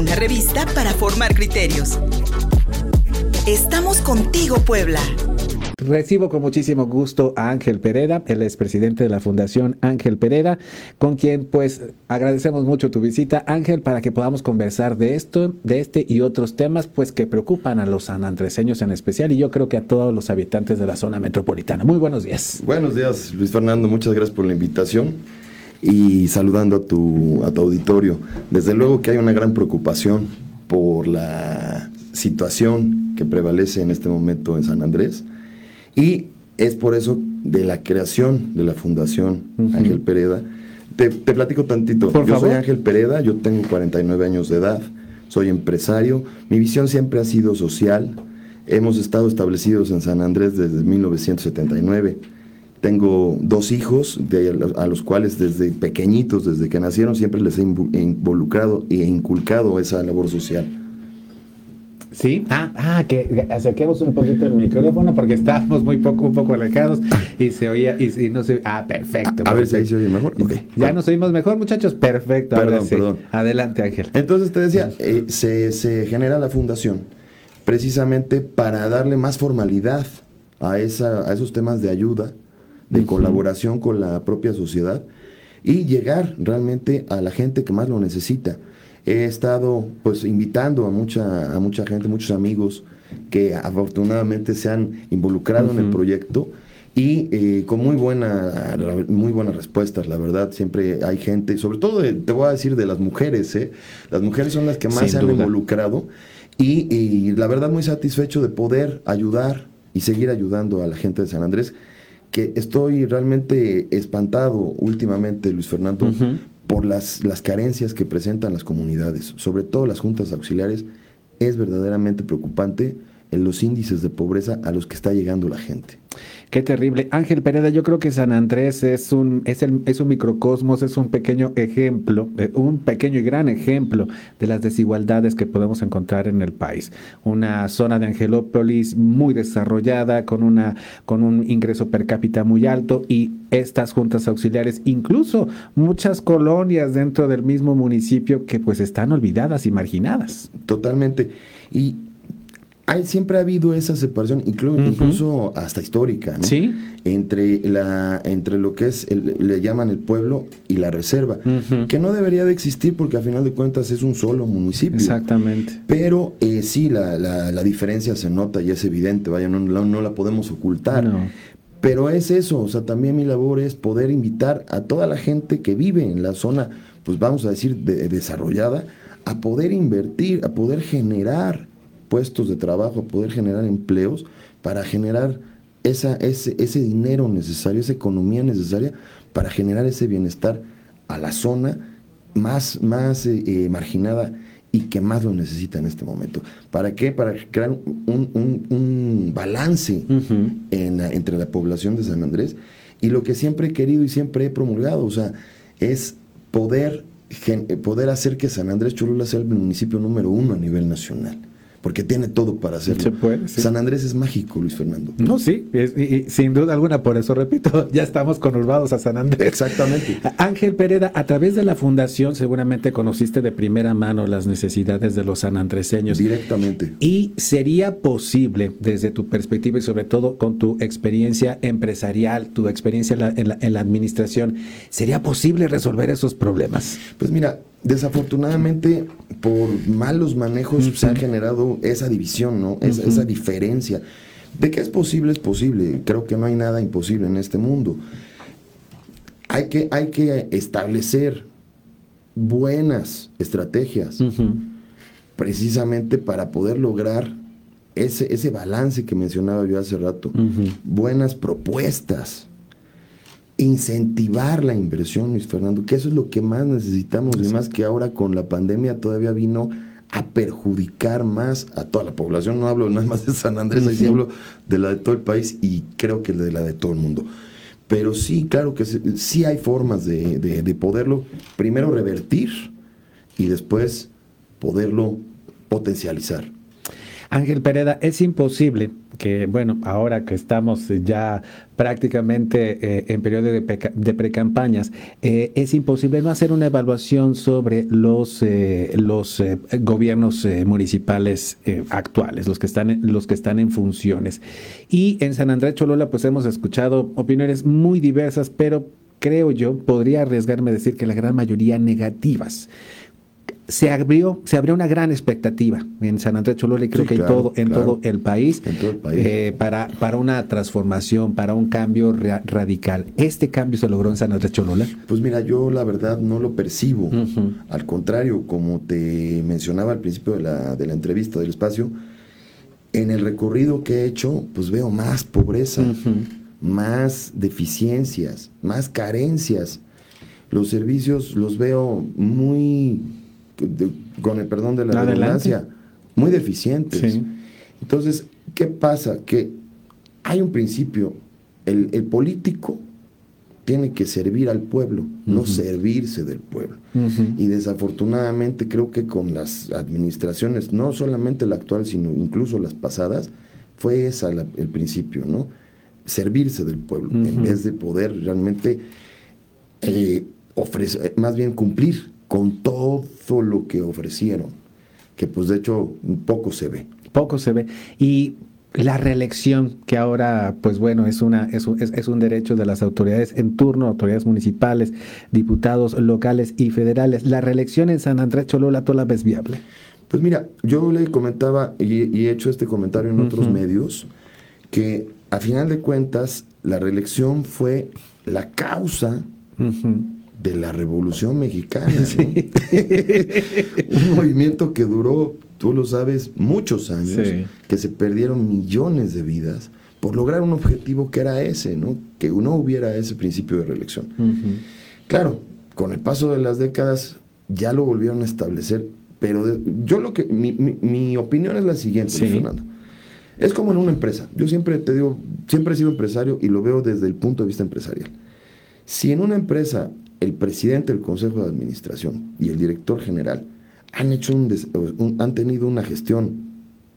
una revista para formar criterios. Estamos contigo, Puebla. Recibo con muchísimo gusto a Ángel Pereda, el expresidente de la Fundación Ángel Pereda, con quien pues agradecemos mucho tu visita, Ángel, para que podamos conversar de esto, de este y otros temas pues que preocupan a los sanandreseños en especial y yo creo que a todos los habitantes de la zona metropolitana. Muy buenos días. Buenos días, Luis Fernando, muchas gracias por la invitación y saludando a tu auditorio. Desde luego que hay una gran preocupación por la situación que prevalece en este momento en San Andrés. Y es por eso de la creación de la Fundación Ángel Pereda. Te platico tantito. Por favor. Soy Ángel Pereda, yo tengo 49 años de edad, soy empresario. Mi visión siempre ha sido social. Hemos estado establecidos en San Andrés desde 1979. Tengo dos hijos a los cuales desde pequeñitos, desde que nacieron, siempre les he involucrado e inculcado esa labor social. Sí, que acerquemos un poquito el micrófono porque estábamos un poco alejados y se oía y no se. Perfecto. A ver si ahí se oye mejor. Okay. Ya nos oímos mejor, muchachos. Perfecto. Perdón. Adelante, Ángel. Entonces te decía, se genera la fundación precisamente para darle más formalidad a esos temas de ayuda, de colaboración con la propia sociedad y llegar realmente a la gente que más lo necesita. He estado pues invitando a mucha gente, muchos amigos que afortunadamente se han involucrado en el proyecto y con muy buenas respuestas, la verdad. Siempre hay gente, sobre todo te voy a decir de las mujeres, las mujeres son las que más se han involucrado y la verdad muy satisfecho de poder ayudar y seguir ayudando a la gente de San Andrés, que estoy realmente espantado últimamente, Luis Fernando, por las carencias que presentan las comunidades, sobre todo las juntas auxiliares. Es verdaderamente preocupante en los índices de pobreza a los que está llegando la gente. Qué terrible. Ángel Pereda, yo creo que San Andrés es un microcosmos, es un pequeño ejemplo, un pequeño y gran ejemplo de las desigualdades que podemos encontrar en el país. Una zona de Angelópolis muy desarrollada, con un ingreso per cápita muy alto y estas juntas auxiliares, incluso muchas colonias dentro del mismo municipio que pues están olvidadas y marginadas. Totalmente. Y siempre ha habido esa separación, incluso hasta histórica, ¿no? Sí. Entre lo que es le llaman el pueblo y la reserva, que no debería de existir porque a final de cuentas es un solo municipio. Exactamente. Pero sí, la diferencia se nota y es evidente, vaya, no la podemos ocultar. No. Pero es eso, o sea, también mi labor es poder invitar a toda la gente que vive en la zona, pues vamos a decir, desarrollada, a poder invertir, a poder generar puestos de trabajo, poder generar empleos para generar ese dinero necesario, esa economía necesaria para generar ese bienestar a la zona más marginada y que más lo necesita en este momento. ¿Para qué? Para crear un balance entre la población de San Andrés y lo que siempre he querido y siempre he promulgado, o sea, es poder hacer que San Andrés Cholula sea el municipio número 1 a nivel nacional. Porque tiene todo para hacerlo. Se puede, sí. San Andrés es mágico, Luis Fernando. No, sí, y sin duda alguna, por eso repito, ya estamos conurbados a San Andrés. Exactamente. Ángel Pereda, a través de la fundación seguramente conociste de primera mano las necesidades de los sanandreseños. Directamente. ¿Y sería posible, desde tu perspectiva y sobre todo con tu experiencia empresarial, tu experiencia en la administración, sería posible resolver esos problemas? Pues mira, desafortunadamente, por malos manejos se ha generado esa división, ¿no? Esa diferencia. De que es posible. Creo que no hay nada imposible en este mundo. Hay que establecer buenas estrategias precisamente para poder lograr ese balance que mencionaba yo hace rato. Buenas propuestas. Incentivar la inversión, Luis Fernando, que eso es lo que más necesitamos, y más que ahora con la pandemia todavía vino a perjudicar más a toda la población. No hablo nada más de San Andrés, ahí sí hablo de la de todo el país y creo que de la de todo el mundo. Pero sí, claro que sí hay formas de poderlo primero revertir y después poderlo potencializar. Ángel Pereda, es imposible que, bueno, ahora que estamos ya prácticamente en periodo de precampañas, es imposible no hacer una evaluación sobre los gobiernos municipales actuales, los que están en funciones. Y en San Andrés Cholula, pues hemos escuchado opiniones muy diversas, pero creo yo, podría arriesgarme a decir que la gran mayoría negativas. Se abrió una gran expectativa en San Andrés Cholula y creo que en todo el país. Para una transformación, para un cambio radical. ¿Este cambio se logró en San Andrés Cholula? Pues mira, yo la verdad no lo percibo. Uh-huh. Al contrario, como te mencionaba al principio de la entrevista, del espacio, en el recorrido que he hecho, pues veo más pobreza, uh-huh, más deficiencias, más carencias. Los servicios los veo muy... con el perdón de la redundancia, muy deficientes. Sí. Entonces, ¿qué pasa? Que hay un principio, el político tiene que servir al pueblo, uh-huh, no servirse del pueblo. Uh-huh. Y desafortunadamente creo que con las administraciones, no solamente la actual, sino incluso las pasadas, fue ese el principio, ¿no? Servirse del pueblo, uh-huh, en vez de poder realmente cumplir con todo lo que ofrecieron, que pues de hecho poco se ve. Y la reelección, que ahora, pues bueno, es un derecho de las autoridades en turno, autoridades municipales, diputados locales y federales. ¿La reelección en San Andrés Cholula toda la vez viable? Pues mira, yo le comentaba y he hecho este comentario en otros, uh-huh, medios, que a final de cuentas la reelección fue la causa, uh-huh, de la Revolución Mexicana, ¿no? Sí. Un movimiento que duró, tú lo sabes, muchos años, sí, que se perdieron millones de vidas por lograr un objetivo que era ese, ¿no? Que no hubiera ese principio de reelección. Uh-huh. Claro, con el paso de las décadas ya lo volvieron a establecer, pero yo lo que mi opinión es la siguiente, sí, Fernando. Es como en una empresa. Yo siempre te digo, siempre he sido empresario y lo veo desde el punto de vista empresarial. Si en una empresa el presidente del Consejo de Administración y el director general han tenido una gestión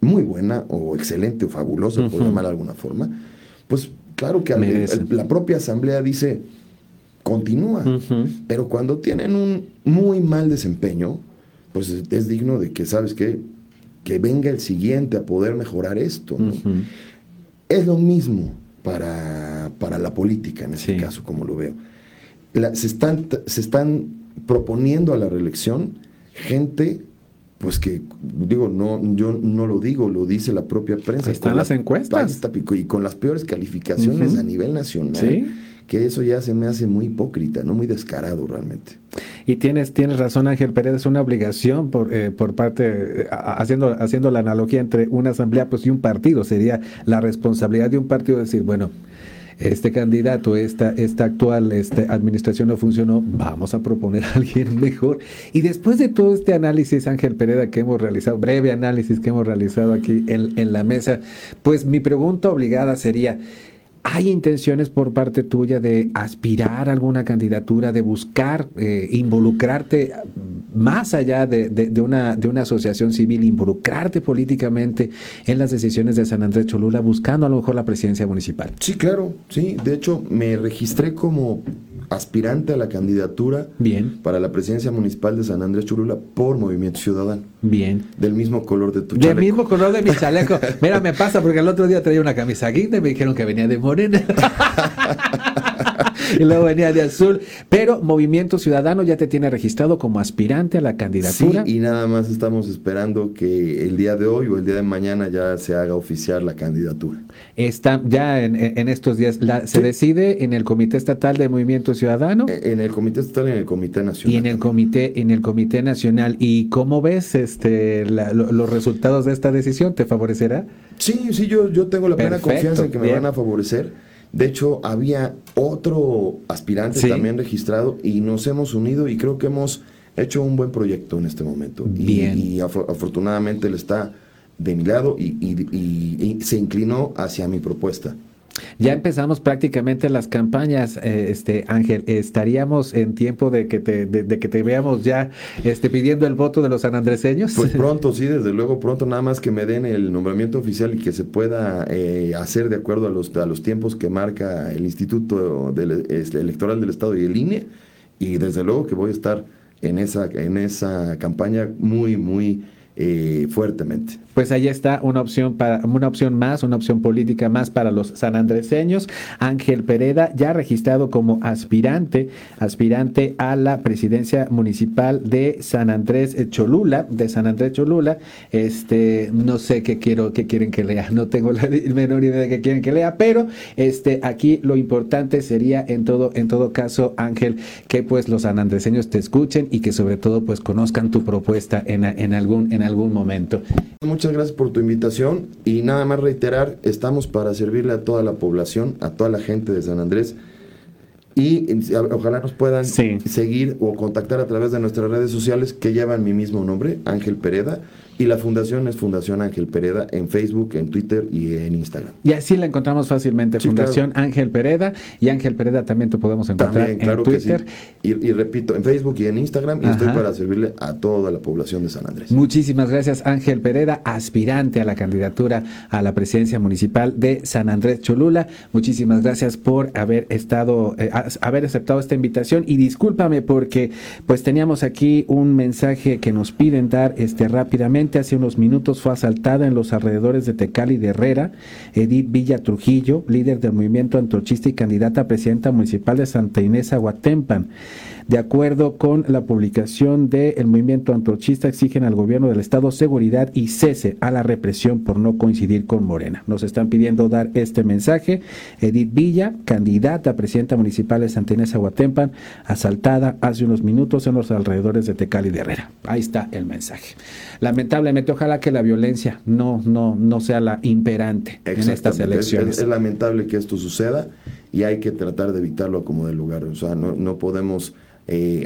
muy buena o excelente o fabulosa, uh-huh, por llamar de alguna forma, pues claro que la propia asamblea dice, continúa, uh-huh, pero cuando tienen un muy mal desempeño, pues es digno de que, ¿sabes qué? Que venga el siguiente a poder mejorar esto, ¿no? Uh-huh. Es lo mismo para la política en este, sí, caso, como lo veo. Se están proponiendo a la reelección gente, pues que, digo, no, yo no lo digo, lo dice la propia prensa. Ahí están las encuestas. Y con las peores calificaciones, uh-huh, a nivel nacional. ¿Sí? Que eso ya se me hace muy hipócrita, no, muy descarado realmente. Y tienes razón, Ángel Pereda, es una obligación por parte, haciendo la analogía entre una asamblea, pues, y un partido. Sería la responsabilidad de un partido decir, bueno, este candidato, esta actual administración no funcionó, vamos a proponer a alguien mejor. Y después de todo este análisis, Ángel Pereda, que hemos realizado, breve análisis que hemos realizado aquí en la mesa, pues mi pregunta obligada sería, ¿hay intenciones por parte tuya de aspirar a alguna candidatura, de buscar involucrarte más allá de una asociación civil, involucrarte políticamente en las decisiones de San Andrés Cholula, buscando a lo mejor la presidencia municipal? Sí, claro, sí. De hecho, me registré como aspirante a la candidatura, bien, para la presidencia municipal de San Andrés Cholula por Movimiento Ciudadano. Bien. Del mismo color de tu chaleco. Del mismo color de mi chaleco. Mira, me pasa porque el otro día traía una camisa aquí y me dijeron que venía de Morena. Y luego venía de azul. Pero Movimiento Ciudadano ya te tiene registrado como aspirante a la candidatura. Sí, y nada más estamos esperando que el día de hoy o el día de mañana ya se haga oficial la candidatura. Está ya en estos días. ¿Se decide en el Comité Estatal de Movimiento Ciudadano? En el Comité Estatal y en el Comité Nacional. Y en el Comité Nacional. ¿Y cómo ves los resultados de esta decisión? ¿Te favorecerá? Sí, yo tengo la plena confianza en que me, bien, van a favorecer. De hecho, había otro aspirante, sí, también registrado y nos hemos unido y creo que hemos hecho un buen proyecto en este momento. Bien. Y afortunadamente él está de mi lado y se inclinó hacia mi propuesta. Ya empezamos prácticamente las campañas, Ángel, ¿estaríamos en tiempo de que te veamos ya pidiendo el voto de los sanandreseños? Pues pronto, sí, desde luego pronto, nada más que me den el nombramiento oficial y que se pueda hacer de acuerdo a los tiempos que marca el Instituto Electoral del Estado y el INE, y desde luego que voy a estar en esa campaña muy, muy fuertemente. Pues ahí está una opción política más para los sanandreseños. Ángel Pereda, ya registrado como aspirante a la presidencia municipal de San Andrés Cholula, no sé qué quieren que lea, no tengo la menor idea de qué quieren que lea, pero aquí lo importante sería en todo caso, Ángel, que pues los sanandreseños te escuchen y que sobre todo pues conozcan tu propuesta en algún momento. Muchas gracias por tu invitación y nada más reiterar, estamos para servirle a toda la población, a toda la gente de San Andrés, y ojalá nos puedan seguir o contactar a través de nuestras redes sociales que llevan mi mismo nombre, Ángel Pereda, y la fundación es Fundación Ángel Pereda en Facebook, en Twitter y en Instagram. Y así la encontramos fácilmente, sí, Fundación, claro. Ángel Pereda, y Ángel Pereda también te podemos encontrar también, claro, en Twitter. Que sí. Y repito, en Facebook y en Instagram, y estoy para servirle a toda la población de San Andrés. Muchísimas gracias, Ángel Pereda, aspirante a la candidatura a la presidencia municipal de San Andrés Cholula. Muchísimas gracias por haber aceptado esta invitación, y discúlpame porque pues teníamos aquí un mensaje que nos piden dar rápidamente. Hace unos minutos fue asaltada en los alrededores de Tecali de Herrera Edith Villa Trujillo, líder del Movimiento Antorchista y candidata a presidenta municipal de Santa Inés Aguatempan. De acuerdo con la publicación del Movimiento Antorchista, exigen al gobierno del Estado seguridad y cese a la represión por no coincidir con Morena. Nos están pidiendo dar este mensaje. Edith Villa, candidata a presidenta municipal de Santa Inés Aguatempan, asaltada hace unos minutos en los alrededores de Tecali de Herrera. Ahí está el mensaje. Lamentablemente, ojalá que la violencia no sea la imperante en estas elecciones. Es lamentable que esto suceda y hay que tratar de evitarlo como de lugar. O sea, no podemos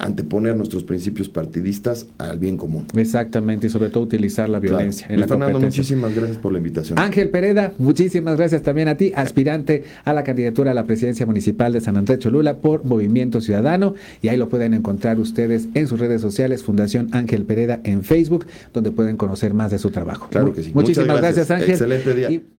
anteponer nuestros principios partidistas al bien común. Exactamente, y sobre todo utilizar la violencia. Claro. Fernando, muchísimas gracias por la invitación. Ángel Pereda, muchísimas gracias también a ti, aspirante a la candidatura a la presidencia municipal de San Andrés Cholula por Movimiento Ciudadano, y ahí lo pueden encontrar ustedes en sus redes sociales, Fundación Ángel Pereda en Facebook, donde pueden conocer más de su trabajo. Claro que sí. Muchísimas gracias, Ángel. Excelente día.